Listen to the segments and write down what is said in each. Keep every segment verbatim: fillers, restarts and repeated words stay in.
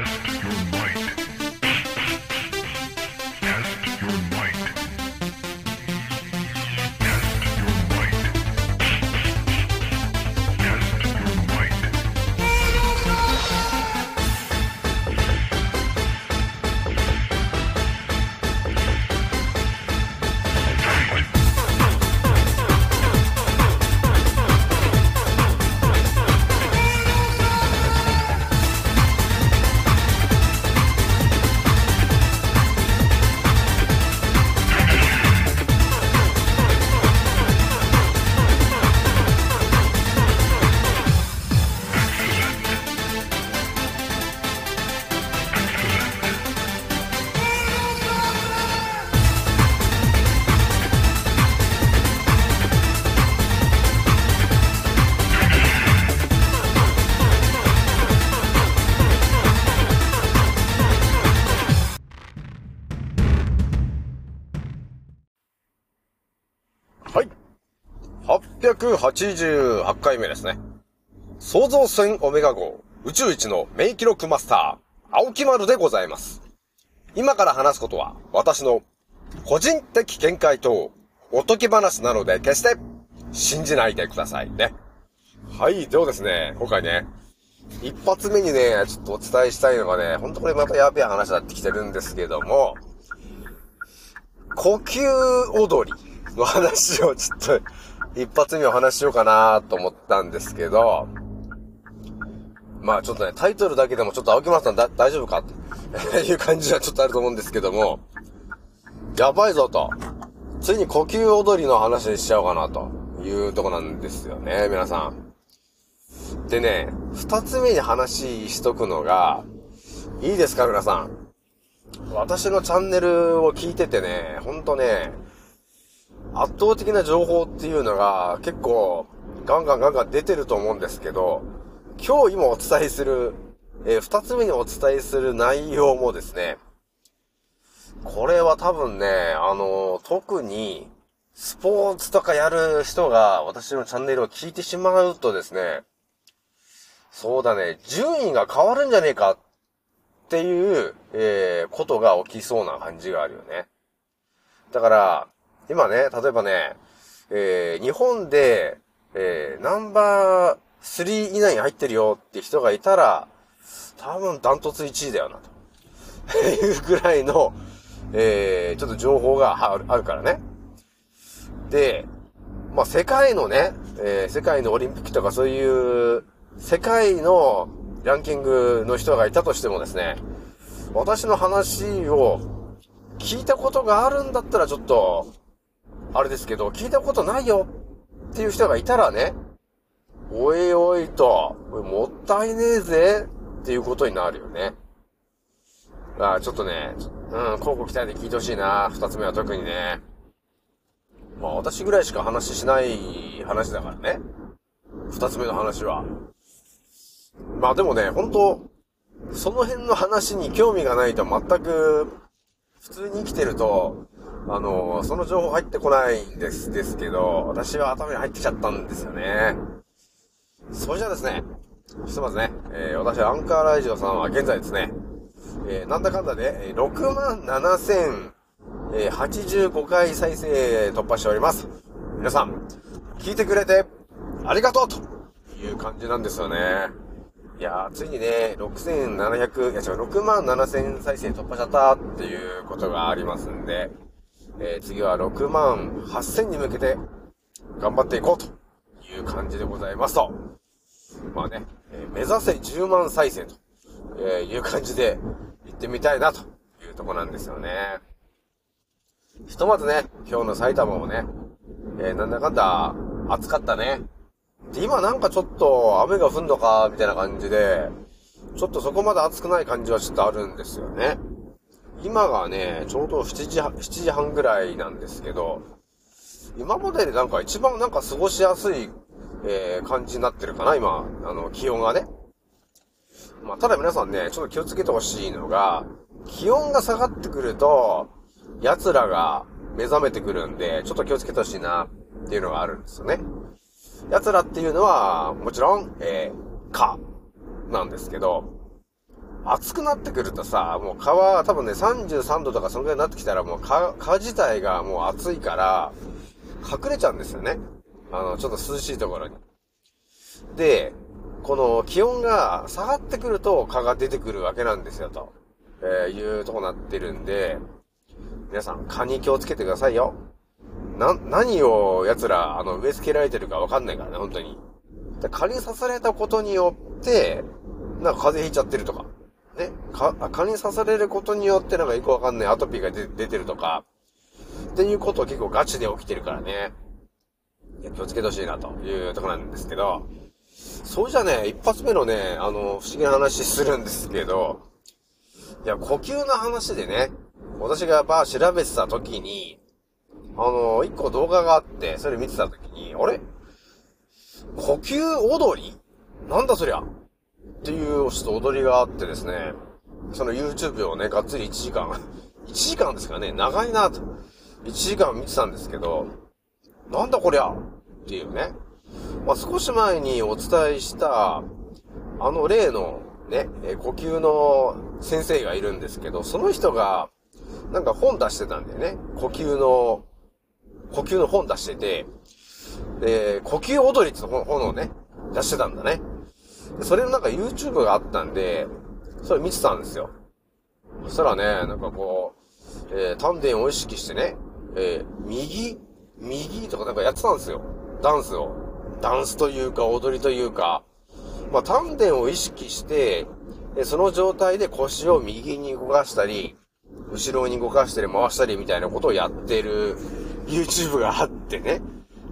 はっぴゃくはちじゅうはちかいめですね。創造船オメガ号宇宙一の名記録マスター、青木丸でございます。今から話すことは私の個人的見解とおとぎ話なので決して信じないでくださいね。はい、ではですね、今回ね、一発目にね、ちょっとお伝えしたいのがね、ほんとこれまたやべえ話になってきてるんですけども、呼吸踊りの話をちょっと一発目お話しようかなと思ったんですけど、まあちょっとね、タイトルだけでもちょっと青木丸さんだ大丈夫かっていう感じはちょっとあると思うんですけども、やばいぞと、ついに呼吸踊りの話にしちゃおうかなというとこなんですよね、皆さん。でね、二つ目に話しとくのが、いいですか皆さん。私のチャンネルを聞いててね、ほんとね、圧倒的な情報っていうのが結構ガンガンガンガン出てると思うんですけど、今日今お伝えする、えー、二つ目にお伝えする内容もですね、これは多分ね、あのー、特にスポーツとかやる人が私のチャンネルを聞いてしまうとですね、そうだね、順位が変わるんじゃねえかっていう、えー、ことが起きそうな感じがあるよね。だから、今ね、例えばね、えー、日本で、えー、ナンバースリー以内に入ってるよって人がいたら、多分ダントツいちいだよな、というぐらいの、えー、ちょっと情報がある、あるからね。で、まあ、世界のね、えー、世界のオリンピックとかそういう、世界のランキングの人がいたとしてもですね、私の話を聞いたことがあるんだったらちょっと、あれですけど、聞いたことないよっていう人がいたらね、おいおいと、もったいねえぜっていうことになるよね。ああ、ちょっとね、うん、こうご期待で聞いてほしいな、二つ目は特にね。まあ私ぐらいしか話しない話だからね。二つ目の話は。まあでもね、本当その辺の話に興味がないと全く、普通に生きてると、あのー、その情報入ってこないんです、ですけど、私は頭に入ってきちゃったんですよね。それじゃあですね、すいませんね、えー、私はアンカーラジオさんは現在ですね、えー、なんだかんだで、ろくまんななせんはちじゅうごかい再生突破しております。皆さん、聞いてくれて、ありがとうという感じなんですよね。いやー、ついにね、ろくせんななひゃく、いや違う、ろくまんななせん再生突破しちゃったっていうことがありますんで、えー、次はろくまんはっせんに向けて頑張っていこうという感じでございますと。まあね、えー、目指せじゅうまん再生と、えー、いう感じで行ってみたいなというとこなんですよね。ひとまずね、今日の埼玉もね、えー、なんだかんだ暑かったね。で、今なんかちょっと雨が降んのか、みたいな感じで、ちょっとそこまで暑くない感じはちょっとあるんですよね。今がね、ちょうどしちじはんぐらいなんですけど、今まででなんか一番なんか過ごしやすい、えー、感じになってるかな、今、あの、気温がね。まあ、ただ皆さんね、ちょっと気をつけてほしいのが、気温が下がってくると、奴らが目覚めてくるんで、ちょっと気をつけてほしいな、っていうのがあるんですよね。奴らっていうのは、もちろん、えー、蚊なんですけど、暑くなってくるとさ、もう蚊は多分ね、さんじゅうさんどとかそのぐらいになってきたら、もう蚊、蚊自体がもう暑いから、隠れちゃうんですよね。あの、ちょっと涼しいところに。で、この気温が下がってくると蚊が出てくるわけなんですよ、と、えー、いうとこになってるんで、皆さん蚊に気をつけてくださいよ。な、何を奴ら、あの、植え付けられてるかわかんないからね、本当に。で、蚊に刺されたことによって、なんか風邪ひいちゃってるとか。ね、蚊に刺されることによってなんかよくわかんないアトピーが出てるとか、っていうことを結構ガチで起きてるからね。気をつけてほしいなというところなんですけど、そうじゃね、一発目のね、あの、不思議な話するんですけど、いや、呼吸の話でね、私がバー調べてた時に、あの、一個動画があって、それ見てた時に、あれ呼吸踊りなんだそりゃっていう、ちょっと踊りがあってですね、その YouTube をね、がっつりいちじかん、いちじかんですかね、長いなと、いちじかん見てたんですけど、なんだこりゃっていうね、まあ、少し前にお伝えした、あの例のね、呼吸の先生がいるんですけど、その人が、なんか本出してたんだよね、呼吸の、呼吸の本出してて、で、呼吸踊りっていう本をね、出してたんだね。それのなんか YouTube があったんで、それ見てたんですよ。そしたらね、なんかこう、えー、丹田を意識してね、えー、右、右とかなんかやってたんですよ。ダンスを。ダンスというか踊りというか、まあ、丹田を意識して、その状態で腰を右に動かしたり、後ろに動かしたり回したりみたいなことをやってる YouTube があってね、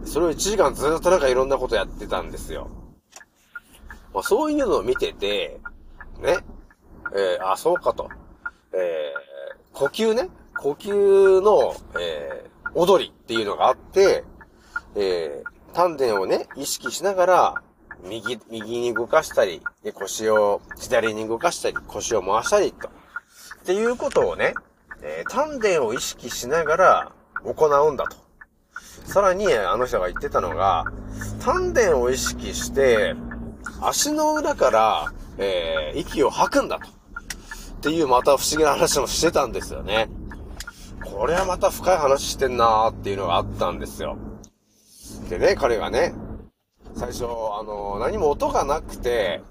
それをいちじかんずっとなんかいろんなことやってたんですよ。まあ、そういうのを見てて、ね、えー、あ、そうかと、えー、呼吸ね、呼吸の、えー、踊りっていうのがあって、えー、丹田をね、意識しながら、右、右に動かしたり、で、腰を左に動かしたり、腰を回したりと、っていうことをね、えー、丹田を意識しながら行うんだと。さらに、あの人が言ってたのが、丹田を意識して、足の裏から、えー、息を吐くんだと。っていうまた不思議な話もしてたんですよね。これはまた深い話してんなーっていうのがあったんですよ。でね、彼がね、最初、あのー、何も音がなくて、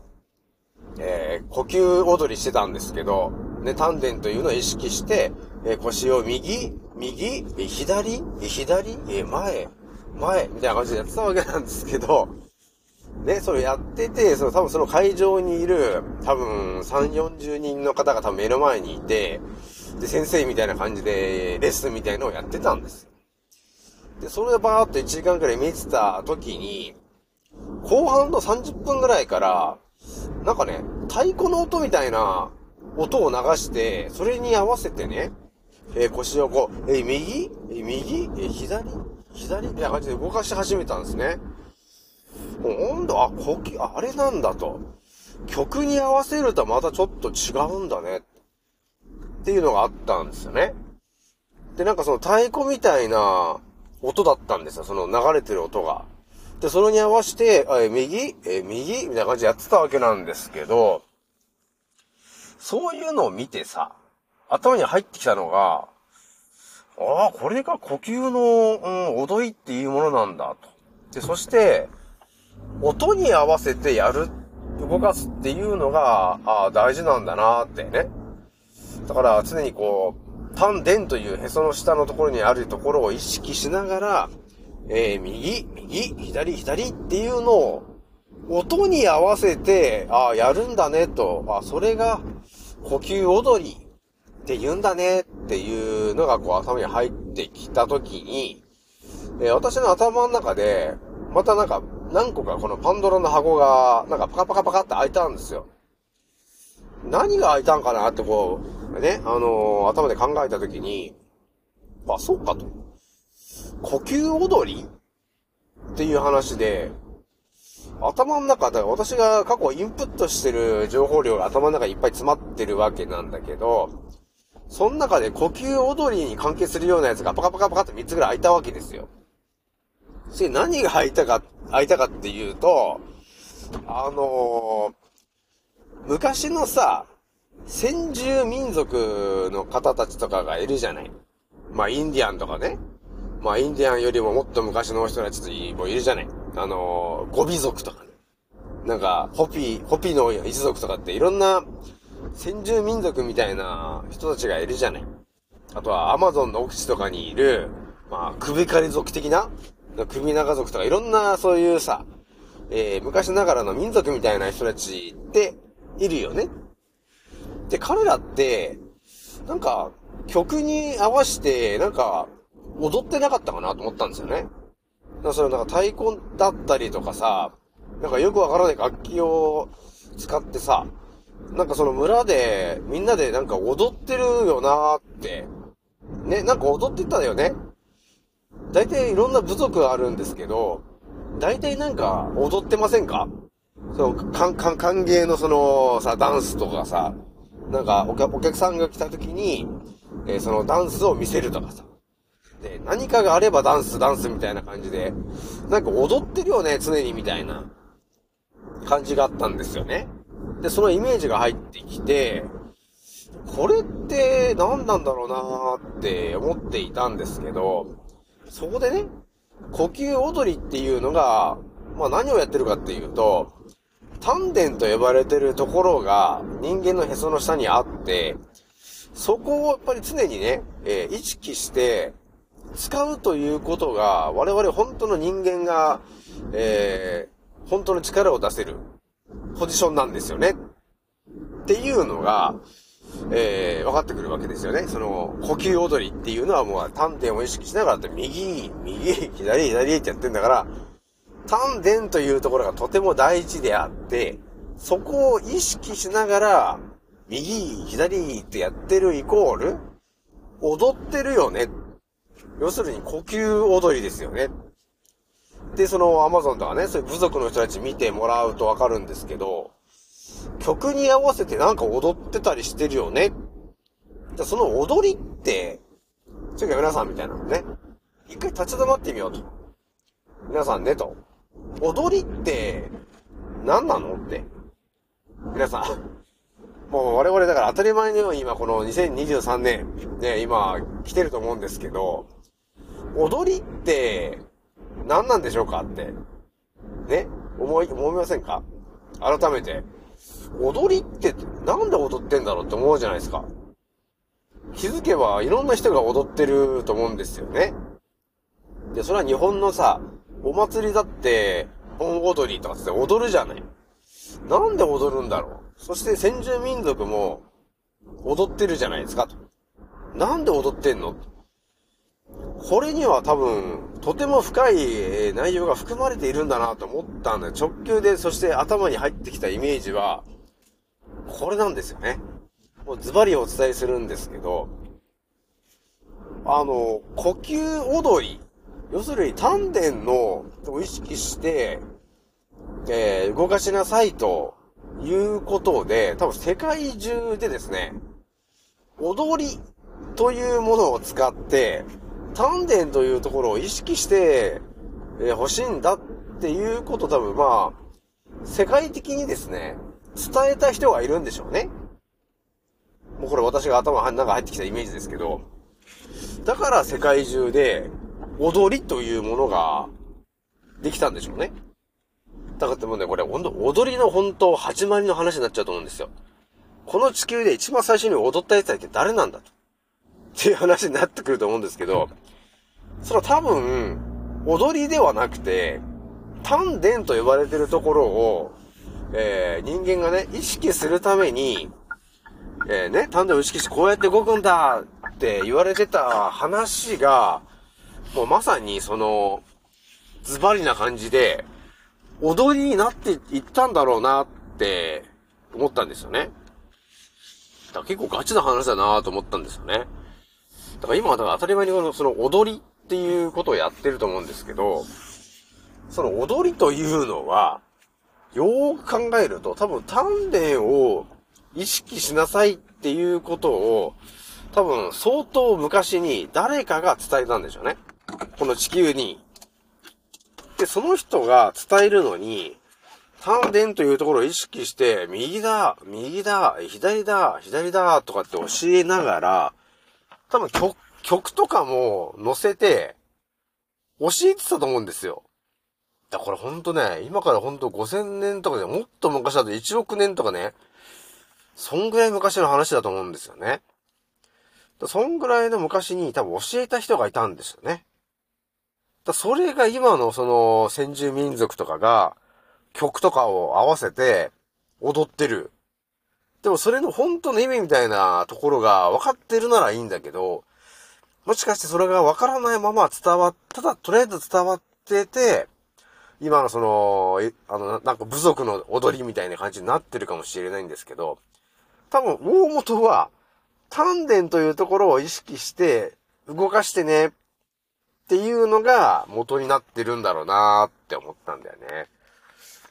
えー、呼吸踊りしてたんですけど、ね、丹田というのを意識して、えー、腰を右、右、左、左、前、前、みたいな感じでやってたわけなんですけど、ね、それやってて、その多分その会場にいる、多分さんじゅう、よんじゅうにんの方が多分目の前にいて、で、先生みたいな感じで、レッスンみたいのをやってたんです。で、それをバーっといちじかんくらい見てた時に、後半のさんじゅっぷんくらいから、なんかね、太鼓の音みたいな音を流して、それに合わせてね、えー、腰をこう、えー、右、右、左、左みたいな感じで動かし始めたんですね。なんだ、あ、呼吸、あれなんだと。曲に合わせるとまたちょっと違うんだね。っていうのがあったんですよね。で、なんかその太鼓みたいな音だったんですよ。その流れてる音が。で、それに合わせて、え、右、え、右みたいな感じでやってたわけなんですけど、そういうのを見てさ、頭に入ってきたのが、ああ、これが呼吸の、うん、踊りっていうものなんだと。で、そして、音に合わせてやる、動かすっていうのが、ああ、大事なんだなーってね。だから常にこう、丹田というへその下のところにあるところを意識しながら、えー、右、右、左、左っていうのを、音に合わせて、ああ、やるんだねと、あ、それが、呼吸踊りって言うんだねっていうのがこう頭に入ってきたときに、えー、私の頭の中で、またなんか、何個かこのパンドラの箱が、なんかパカパカパカって開いたんですよ。何が開いたんかなってこう、ね、あのー、頭で考えたときに、あ、そうかと。呼吸踊りっていう話で、頭の中、だから私が過去インプットしてる情報量が頭の中にいっぱい詰まってるわけなんだけど、その中で呼吸踊りに関係するようなやつがパカパカパカってみっつぐらい開いたわけですよ。で、何が開いたか、開いたかっていうと、あのー、昔のさ、先住民族の方たちとかがいるじゃない。まあ、インディアンとかね。まあ、インディアンよりももっと昔の人たちもいるじゃない。あのー、ゴビ族とかね。なんか、ホピ、ホピの一族とかっていろんな先住民族みたいな人たちがいるじゃない。あとはアマゾンの奥地とかにいる、まあ、首狩り族的な、首長族とかいろんなそういうさ、えー、昔ながらの民族みたいな人たちっているよね。で、彼らって、なんか、曲に合わせて、なんか、踊ってなかったかなと思ったんですよね。だそれなんか太鼓だったりとかさ、なんかよくわからない楽器を使ってさ、なんかその村で、みんなでなんか踊ってるよなーって。ね、なんか踊ってたよね。大体いろんな部族があるんですけど、大体なんか踊ってませんか？その、歓迎のそのさ、ダンスとかさ、なんかお客、お客さんが来た時に、えー、そのダンスを見せるとかさ。で、何かがあればダンス、ダンスみたいな感じで、なんか踊ってるよね、常にみたいな感じがあったんですよね。で、そのイメージが入ってきて、これって何なんだろうなーって思っていたんですけど、そこでね、呼吸踊りっていうのが、まあ何をやってるかっていうと、丹田と呼ばれてるところが人間のへその下にあって、そこをやっぱり常にね、えー、意識して使うということが、我々本当の人間が、えー、本当の力を出せるポジションなんですよね。っていうのが、えー、分かってくるわけですよね。その、呼吸踊りっていうのはもう丹田を意識しながらって、右、右、左、左ってやってんだから、丹田というところがとても大事であって、そこを意識しながら、右、左ってやってるイコール、踊ってるよね。要するに呼吸踊りですよね。で、そのアマゾンとかね、そういう部族の人たち見てもらうとわかるんですけど、曲に合わせてなんか踊ってたりしてるよね。その踊りって、ちょっと皆さんみたいなのね、一回立ち止まってみようと。皆さんねと。踊りって、何なのって。皆さん、もう我々だから当たり前のように今このにせんにじゅうさんねん、ね、今来てると思うんですけど、踊りって、何なんでしょうかって、ね、思い、思いませんか？改めて。踊りって、なんで踊ってんだろうって思うじゃないですか。気づけば、いろんな人が踊ってると思うんですよね。で、それは日本のさ、お祭りだって、盆踊りとかって踊るじゃない。なんで踊るんだろう。そして先住民族も、踊ってるじゃないですかと。なんで踊ってんの？これには多分、とても深い内容が含まれているんだなと思ったんで、直球で、そして頭に入ってきたイメージは、これなんですよね。もうズバリお伝えするんですけど、あの、呼吸踊り、要するに丹田のを意識して、えー、動かしなさいということで、多分世界中でですね、踊りというものを使って、丹田というところを意識して欲しいんだっていうこと多分まあ、世界的にですね、伝えた人がいるんでしょうね。もうこれ私が頭の中入ってきたイメージですけど、だから世界中で踊りというものができたんでしょうね。だからでもね、これ踊りの本当始まりの話になっちゃうと思うんですよ。この地球で一番最初に踊ったやつだって誰なんだと。っていう話になってくると思うんですけど、それは多分、踊りではなくて、丹田と呼ばれてるところを、えー、人間がね、意識するために、えー、ね、丹田を意識してこうやって動くんだって言われてた話が、もうまさにその、ズバリな感じで、踊りになっていったんだろうなって思ったんですよね。だから結構ガチな話だなと思ったんですよね。だから今はだから当たり前にその踊りっていうことをやってると思うんですけど、その踊りというのは、よーく考えると多分丹田を意識しなさいっていうことを、多分相当昔に誰かが伝えたんでしょうね。この地球に。で、その人が伝えるのに、丹田というところを意識して、右だ、右だ、左だ、左だ、とかって教えながら、多分曲、曲とかも乗せて、教えてたと思うんですよ。だからほんとね、今からほんとごせんねんとかでもっと昔だといちおくねんとかね、そんぐらい昔の話だと思うんですよね。そんぐらいの昔に多分教えた人がいたんですよね。だそれが今のその先住民族とかが曲とかを合わせて踊ってる。でもそれの本当の意味みたいなところが分かってるならいいんだけど、もしかしてそれが分からないまま伝わっただとりあえず伝わってて、今のその、あの、なんか部族の踊りみたいな感じになってるかもしれないんですけど、多分大元は丹田というところを意識して動かしてねっていうのが元になってるんだろうなーって思ったんだよね。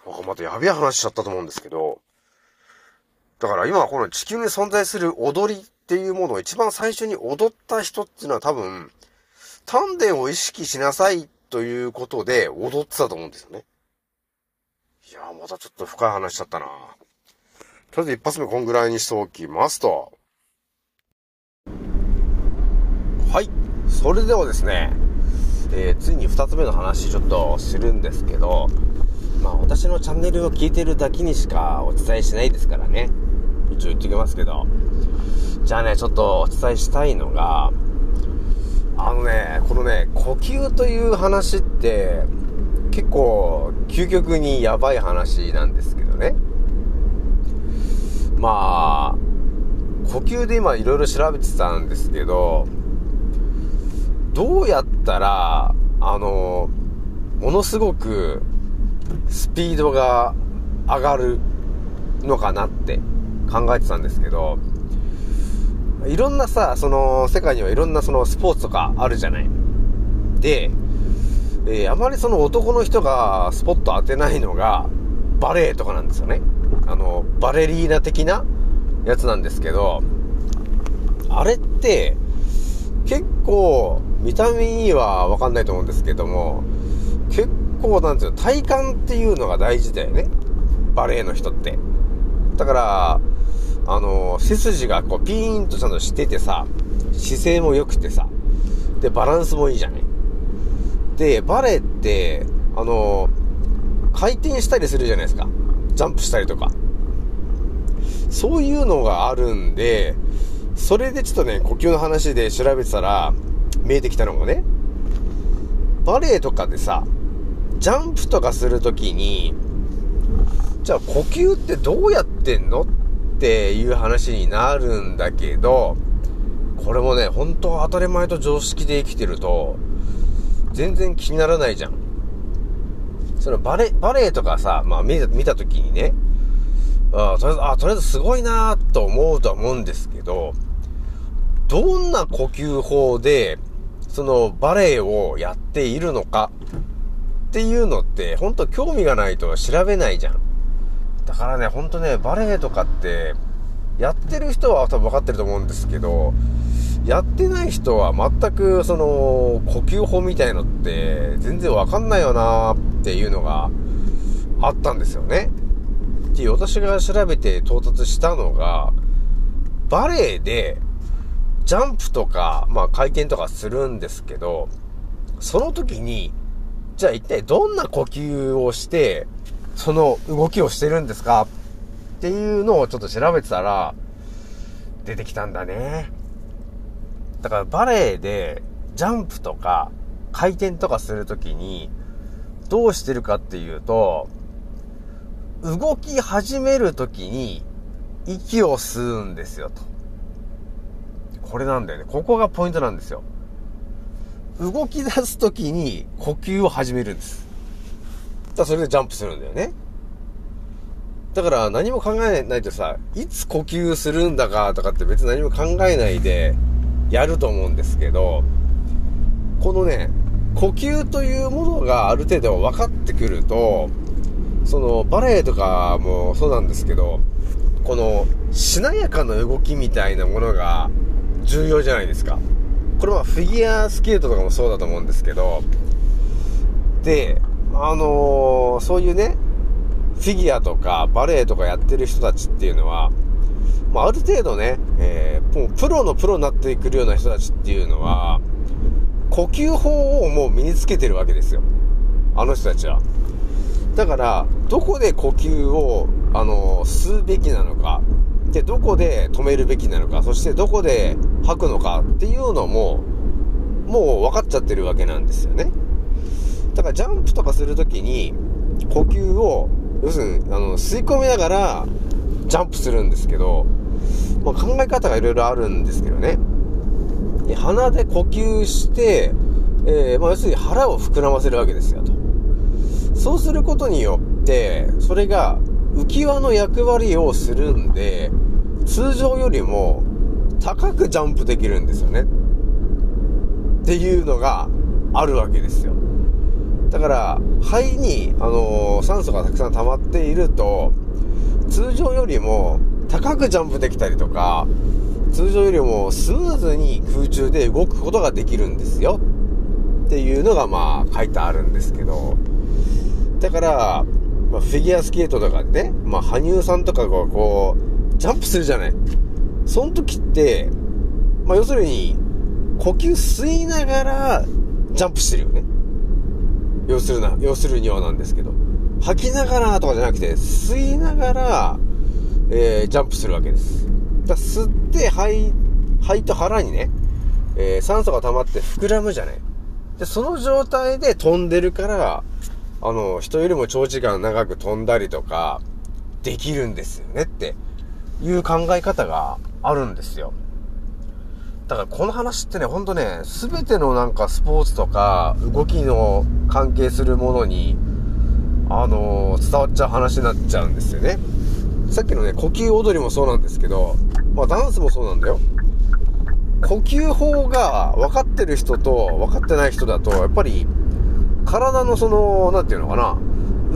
なんかまたやべえ話しちゃったと思うんですけど、だから今この地球に存在する踊りっていうものを一番最初に踊った人っていうのは多分丹田を意識しなさいということで踊ってたと思うんですよね。いやーまたちょっと深い話しちゃったな。とりあえず一発目こんぐらいにしておきますと。はい。それではですね、えー、ついにふたつめの話ちょっとするんですけど、まあ私のチャンネルを聞いてるだけにしかお伝えしないですからね。一応言っておきますけど。じゃあね、ちょっとお伝えしたいのが、あのね、このね、呼吸という話って結構究極にやばい話なんですけどね。まあ、呼吸で今いろいろ調べてたんですけど、どうやったら、あの、ものすごくスピードが上がるのかなって考えてたんですけど、いろんなさ、その、世界にはいろんなそのスポーツとかあるじゃない。で、えー、あまりその男の人がスポット当てないのが、バレエとかなんですよね。あの、バレリーナ的なやつなんですけど、あれって、結構、見た目には分かんないと思うんですけども、結構なんですよ、体幹っていうのが大事だよね。バレエの人って。だから、あの、背筋がこうピーンとちゃんとしててさ、姿勢も良くてさ、で、バランスもいいじゃね。で、バレエって、あの、回転したりするじゃないですか。ジャンプしたりとか。そういうのがあるんで、それでちょっとね、呼吸の話で調べてたら、見えてきたのがね、バレエとかでさ、ジャンプとかするときに、じゃあ呼吸ってどうやってんのっていう話になるんだけど、これもね、本当当たり前と常識で生きてると、全然気にならないじゃん。そのバレ、バレエとかさ、まあ見た、見たときにね、ああとりあえず、ああとりあえずすごいなーと思うとは思うんですけど、どんな呼吸法で、そのバレエをやっているのかっていうのって、ほんと興味がないと調べないじゃん。だからね、ほんとね、バレエとかって、やってる人は多分分かってると思うんですけど、やってない人は全くその呼吸法みたいのって全然分かんないよなーっていうのがあったんですよね。っていう私が調べて到達したのが、バレエでジャンプとか、まあ回転とかするんですけど、その時に、じゃあ一体どんな呼吸をして、その動きをしてるんですかっていうのをちょっと調べてたら、出てきたんだね。だからバレエでジャンプとか回転とかする時に、どうしてるかっていうと、動き始めるときに息を吸うんですよと。これなんだよね。ここがポイントなんですよ。動き出すときに呼吸を始めるんです。だからそれでジャンプするんだよね。だから何も考えないとさ、いつ呼吸するんだかとかって別に何も考えないでやると思うんですけど、このね、呼吸というものがある程度分かってくると、そのバレエとかもそうなんですけど、このしなやかな動きみたいなものが重要じゃないですか。これはフィギュアスケートとかもそうだと思うんですけど、で、あのー、そういうね、フィギュアとかバレエとかやってる人たちっていうのは、まあ、ある程度ね、えー、もうプロのプロになってくるような人たちっていうのは呼吸法をもう身につけてるわけですよ、あの人たちは。だからどこで呼吸を、あのー、吸うべきなのかで、どこで止めるべきなのか、そしてどこで吐くのかっていうのももう分かっちゃってるわけなんですよね。だからジャンプとかするときに呼吸を要するにあの吸い込みながらジャンプするんですけど、まあ、考え方がいろいろあるんですけどね、鼻で呼吸して、えーまあ、要するに腹を膨らませるわけですよと。そうすることによってそれが浮き輪の役割をするんで、通常よりも高くジャンプできるんですよねっていうのがあるわけですよ。だから肺に、あのー、酸素がたくさん溜まっていると通常よりも高くジャンプできたりとか、通常よりもスムーズに空中で動くことができるんですよっていうのがまあ書いてあるんですけど、だから、まあ、フィギュアスケートとかでね、まあ、羽生さんとかがこうジャンプするじゃない。その時って、まあ、要するに呼吸吸いながらジャンプしてるよね。要するな、要するにはなんですけど、吐きながらとかじゃなくて吸いながら、えー、ジャンプするわけです。だ吸って肺、肺と腹にね、えー、酸素が溜まって膨らむじゃない。でその状態で飛んでるから、あの人よりも長時間長く飛んだりとかできるんですよねっていう考え方があるんですよ。だからこの話ってね、ほんとね、すべてのなんかスポーツとか動きの関係するものに、あのー、伝わっちゃう話になっちゃうんですよね。さっきのね、呼吸踊りもそうなんですけど、まあダンスもそうなんだよ。呼吸法が分かってる人と分かってない人だと、やっぱり体のその、なんていうのかな、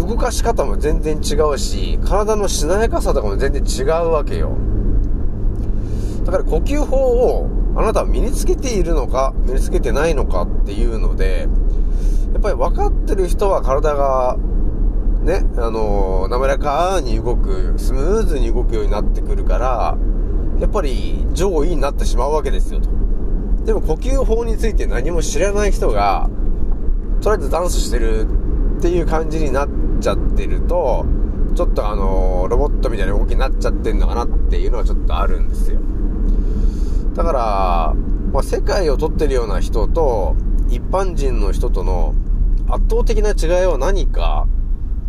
動かし方も全然違うし、体のしなやかさとかも全然違うわけよ。だから呼吸法をあなたは身につけているのか身につけてないのかっていうので、やっぱり分かってる人は体がね、あのー、滑らかに動く、スムーズに動くようになってくるから、やっぱり上位になってしまうわけですよと。でも呼吸法について何も知らない人がとりあえずダンスしてるっていう感じになっちゃってると、ちょっとあのー、ロボットみたいな動きになっちゃってるのかなっていうのはちょっとあるんですよ。だから、まあ、世界を取ってるような人と一般人の人との圧倒的な違いは何か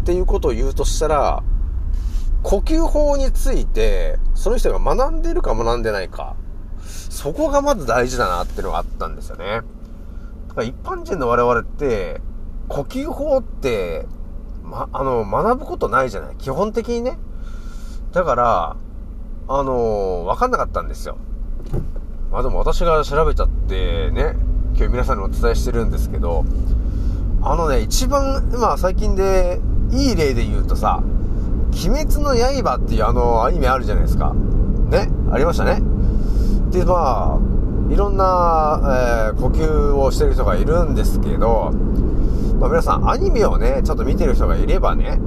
っていうことを言うとしたら、呼吸法についてその人が学んでるか学んでないか、そこがまず大事だなっていうのがあったんですよね。だから一般人の我々って呼吸法って、ま、あの学ぶことないじゃない、基本的にね。だからあの分かんなかったんですよ。まあでも私が調べちゃってね、今日皆さんにお伝えしてるんですけど、あのね、一番、まあ最近でいい例で言うとさ、鬼滅の刃っていうあのアニメあるじゃないですか。ね、ありましたね。で、まあ、いろんな、えー、呼吸をしてる人がいるんですけど、まあ皆さんアニメをね、ちゃんと見てる人がいればね、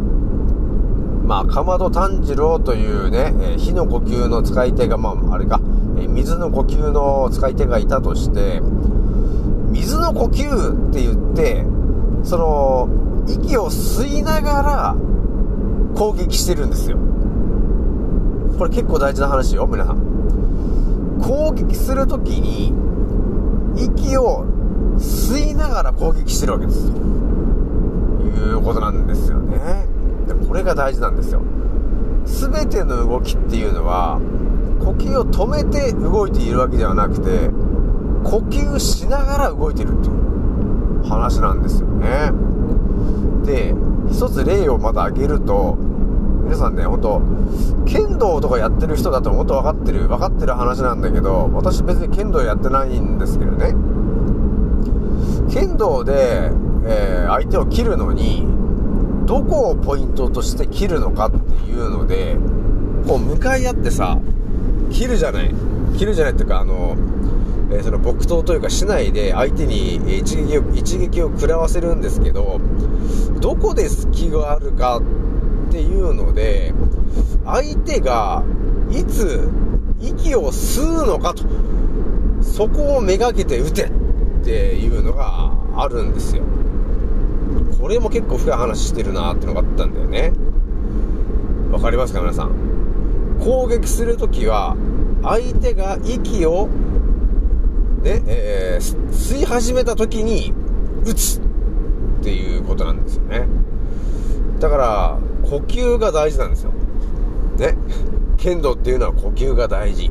まあ、かまど炭治郎というね、えー、火の呼吸の使い手が、まあ、あれか、えー、水の呼吸の使い手がいたとして、水の呼吸って言って、その、息を吸いながら攻撃してるんですよ。これ結構大事な話よ、皆さん。攻撃するときに、息を吸いながら攻撃してるわけですよ。いうことなんですよね。これが大事なんですよ。全ての動きっていうのは呼吸を止めて動いているわけではなくて、呼吸しながら動いているという話なんですよね。で、一つ例をまた挙げると、皆さんね、本当剣道とかやってる人だともっと分かってる分かってる話なんだけど、私別に剣道やってないんですけどね、剣道で、えー、相手を切るのにどこをポイントとして切るのかっていうので、こう向かい合ってさ、切るじゃない切るじゃないっていうか、あの、えー、その木刀というか竹刀で相手に一撃を一撃を食らわせるんですけど、どこで隙があるかっっていうので、相手がいつ息を吸うのかと、そこをめがけて打てっていうのがあるんですよ。これも結構深い話してるなーってのがあったんだよね。わかりますか皆さん。攻撃するときは相手が息をね、えー、吸い始めたときに打つっていうことなんですよね。だから呼吸が大事なんですよね。剣道っていうのは呼吸が大事。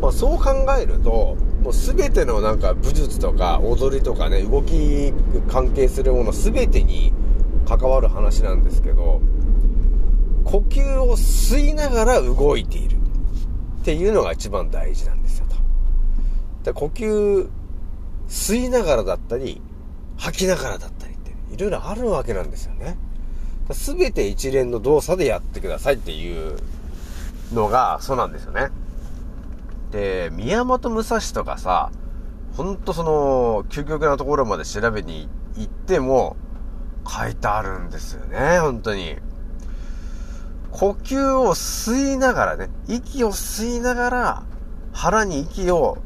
まあ、そう考えるともう全てのなんか武術とか踊りとかね、動き関係するもの全てに関わる話なんですけど、呼吸を吸いながら動いているっていうのが一番大事なんですよと。で、呼吸吸いながらだったり吐きながらだったりっていろいろあるわけなんですよね。全て一連の動作でやってくださいっていうのがそうなんですよね。で、宮本武蔵とかさ、ほんとその究極なところまで調べに行っても書いてあるんですよね。本当に呼吸を吸いながらね、息を吸いながら腹に息を、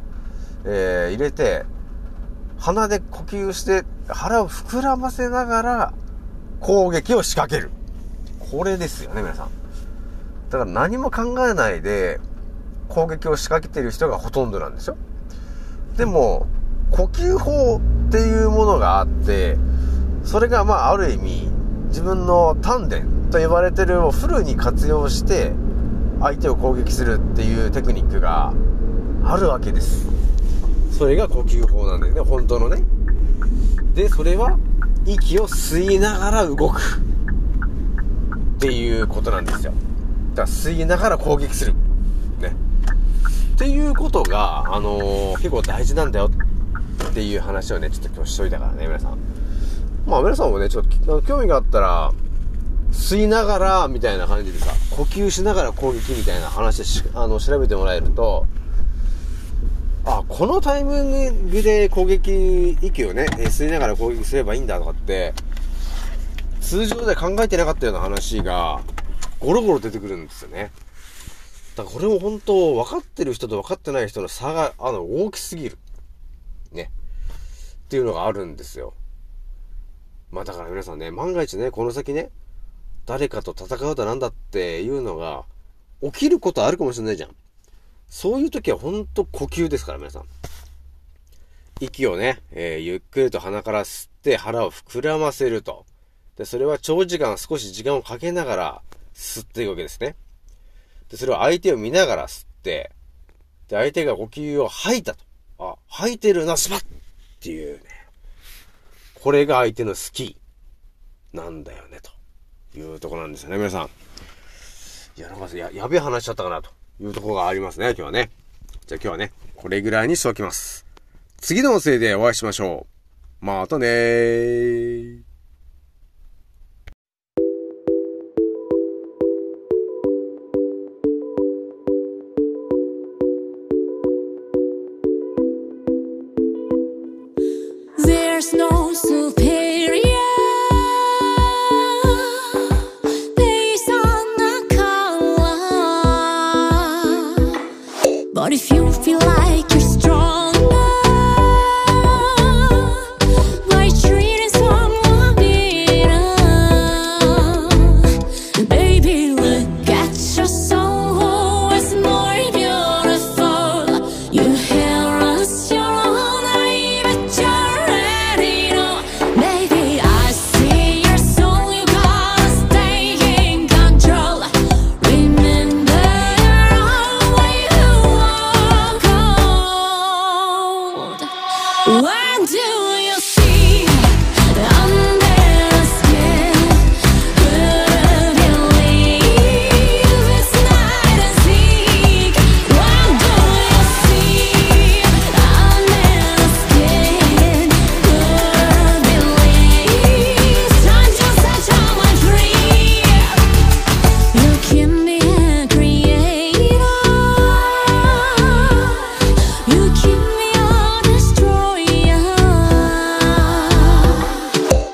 えー、入れて、鼻で呼吸して腹を膨らませながら攻撃を仕掛ける。これですよね皆さん。だから何も考えないで攻撃を仕掛けている人がほとんどなんですよ。でも呼吸法っていうものがあって、それがまあある意味自分の丹田と呼ばれてるをフルに活用して相手を攻撃するっていうテクニックがあるわけです。それが呼吸法なんだよね、本当のね。で、それは息を吸いながら動くっていうことなんですよ。だから吸いながら攻撃するねっていうことが、あのー、結構大事なんだよっていう話をね、ちょっと今日しといたからね皆さん。まあ皆さんもね、ちょっと興味があったら吸いながらみたいな感じでさ、呼吸しながら攻撃みたいな話でし、あの調べてもらえると、あ、このタイミングで攻撃、息をね吸いながら攻撃すればいいんだとかって通常で考えてなかったような話がゴロゴロ出てくるんですよね。だからこれも本当分かってる人と分かってない人の差があの大きすぎるねっていうのがあるんですよ。まあだから皆さんね、万が一ね、この先ね、誰かと戦うだなんだっていうのが起きることあるかもしれないじゃん。そういう時は本当呼吸ですから皆さん。息をね、えー、ゆっくりと鼻から吸って腹を膨らませると。で、それは長時間少し時間をかけながら吸っていくわけですね。で、それは相手を見ながら吸って、で、相手が呼吸を吐いたと。あ、吐いてるな、スパッっていうね。これが相手のスキーなんだよね、というとこなんですよね、皆さん。いや、なんかや、やべえ話しちゃったかな、というとこがありますね、今日はね。じゃあ今日はね、これぐらいにしておきます。次の音声でお会いしましょう。またねー。There's no superior. Days on the color. But if you feel like you're strong.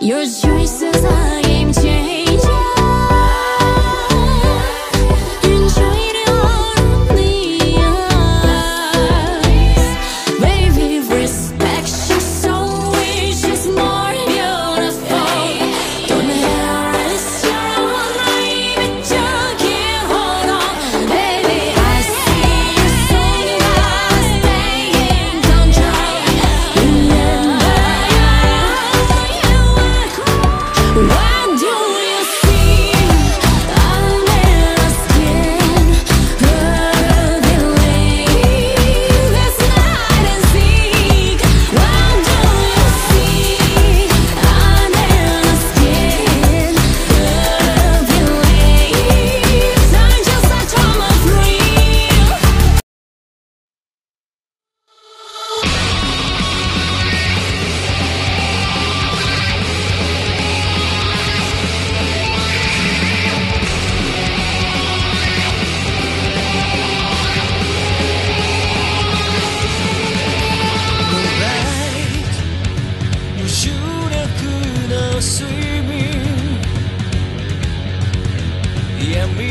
Your choices are game changer. しみ闇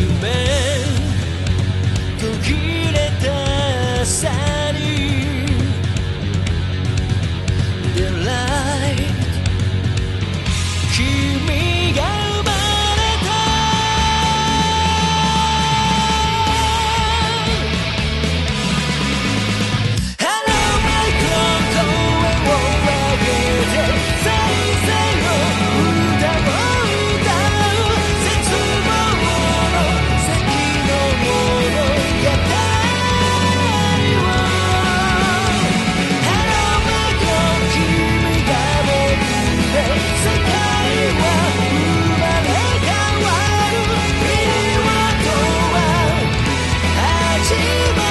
夢途切れた朝に Daylight 君が生まれた Hello my God 声を上げて再生の歌を歌う絶望の先の物語She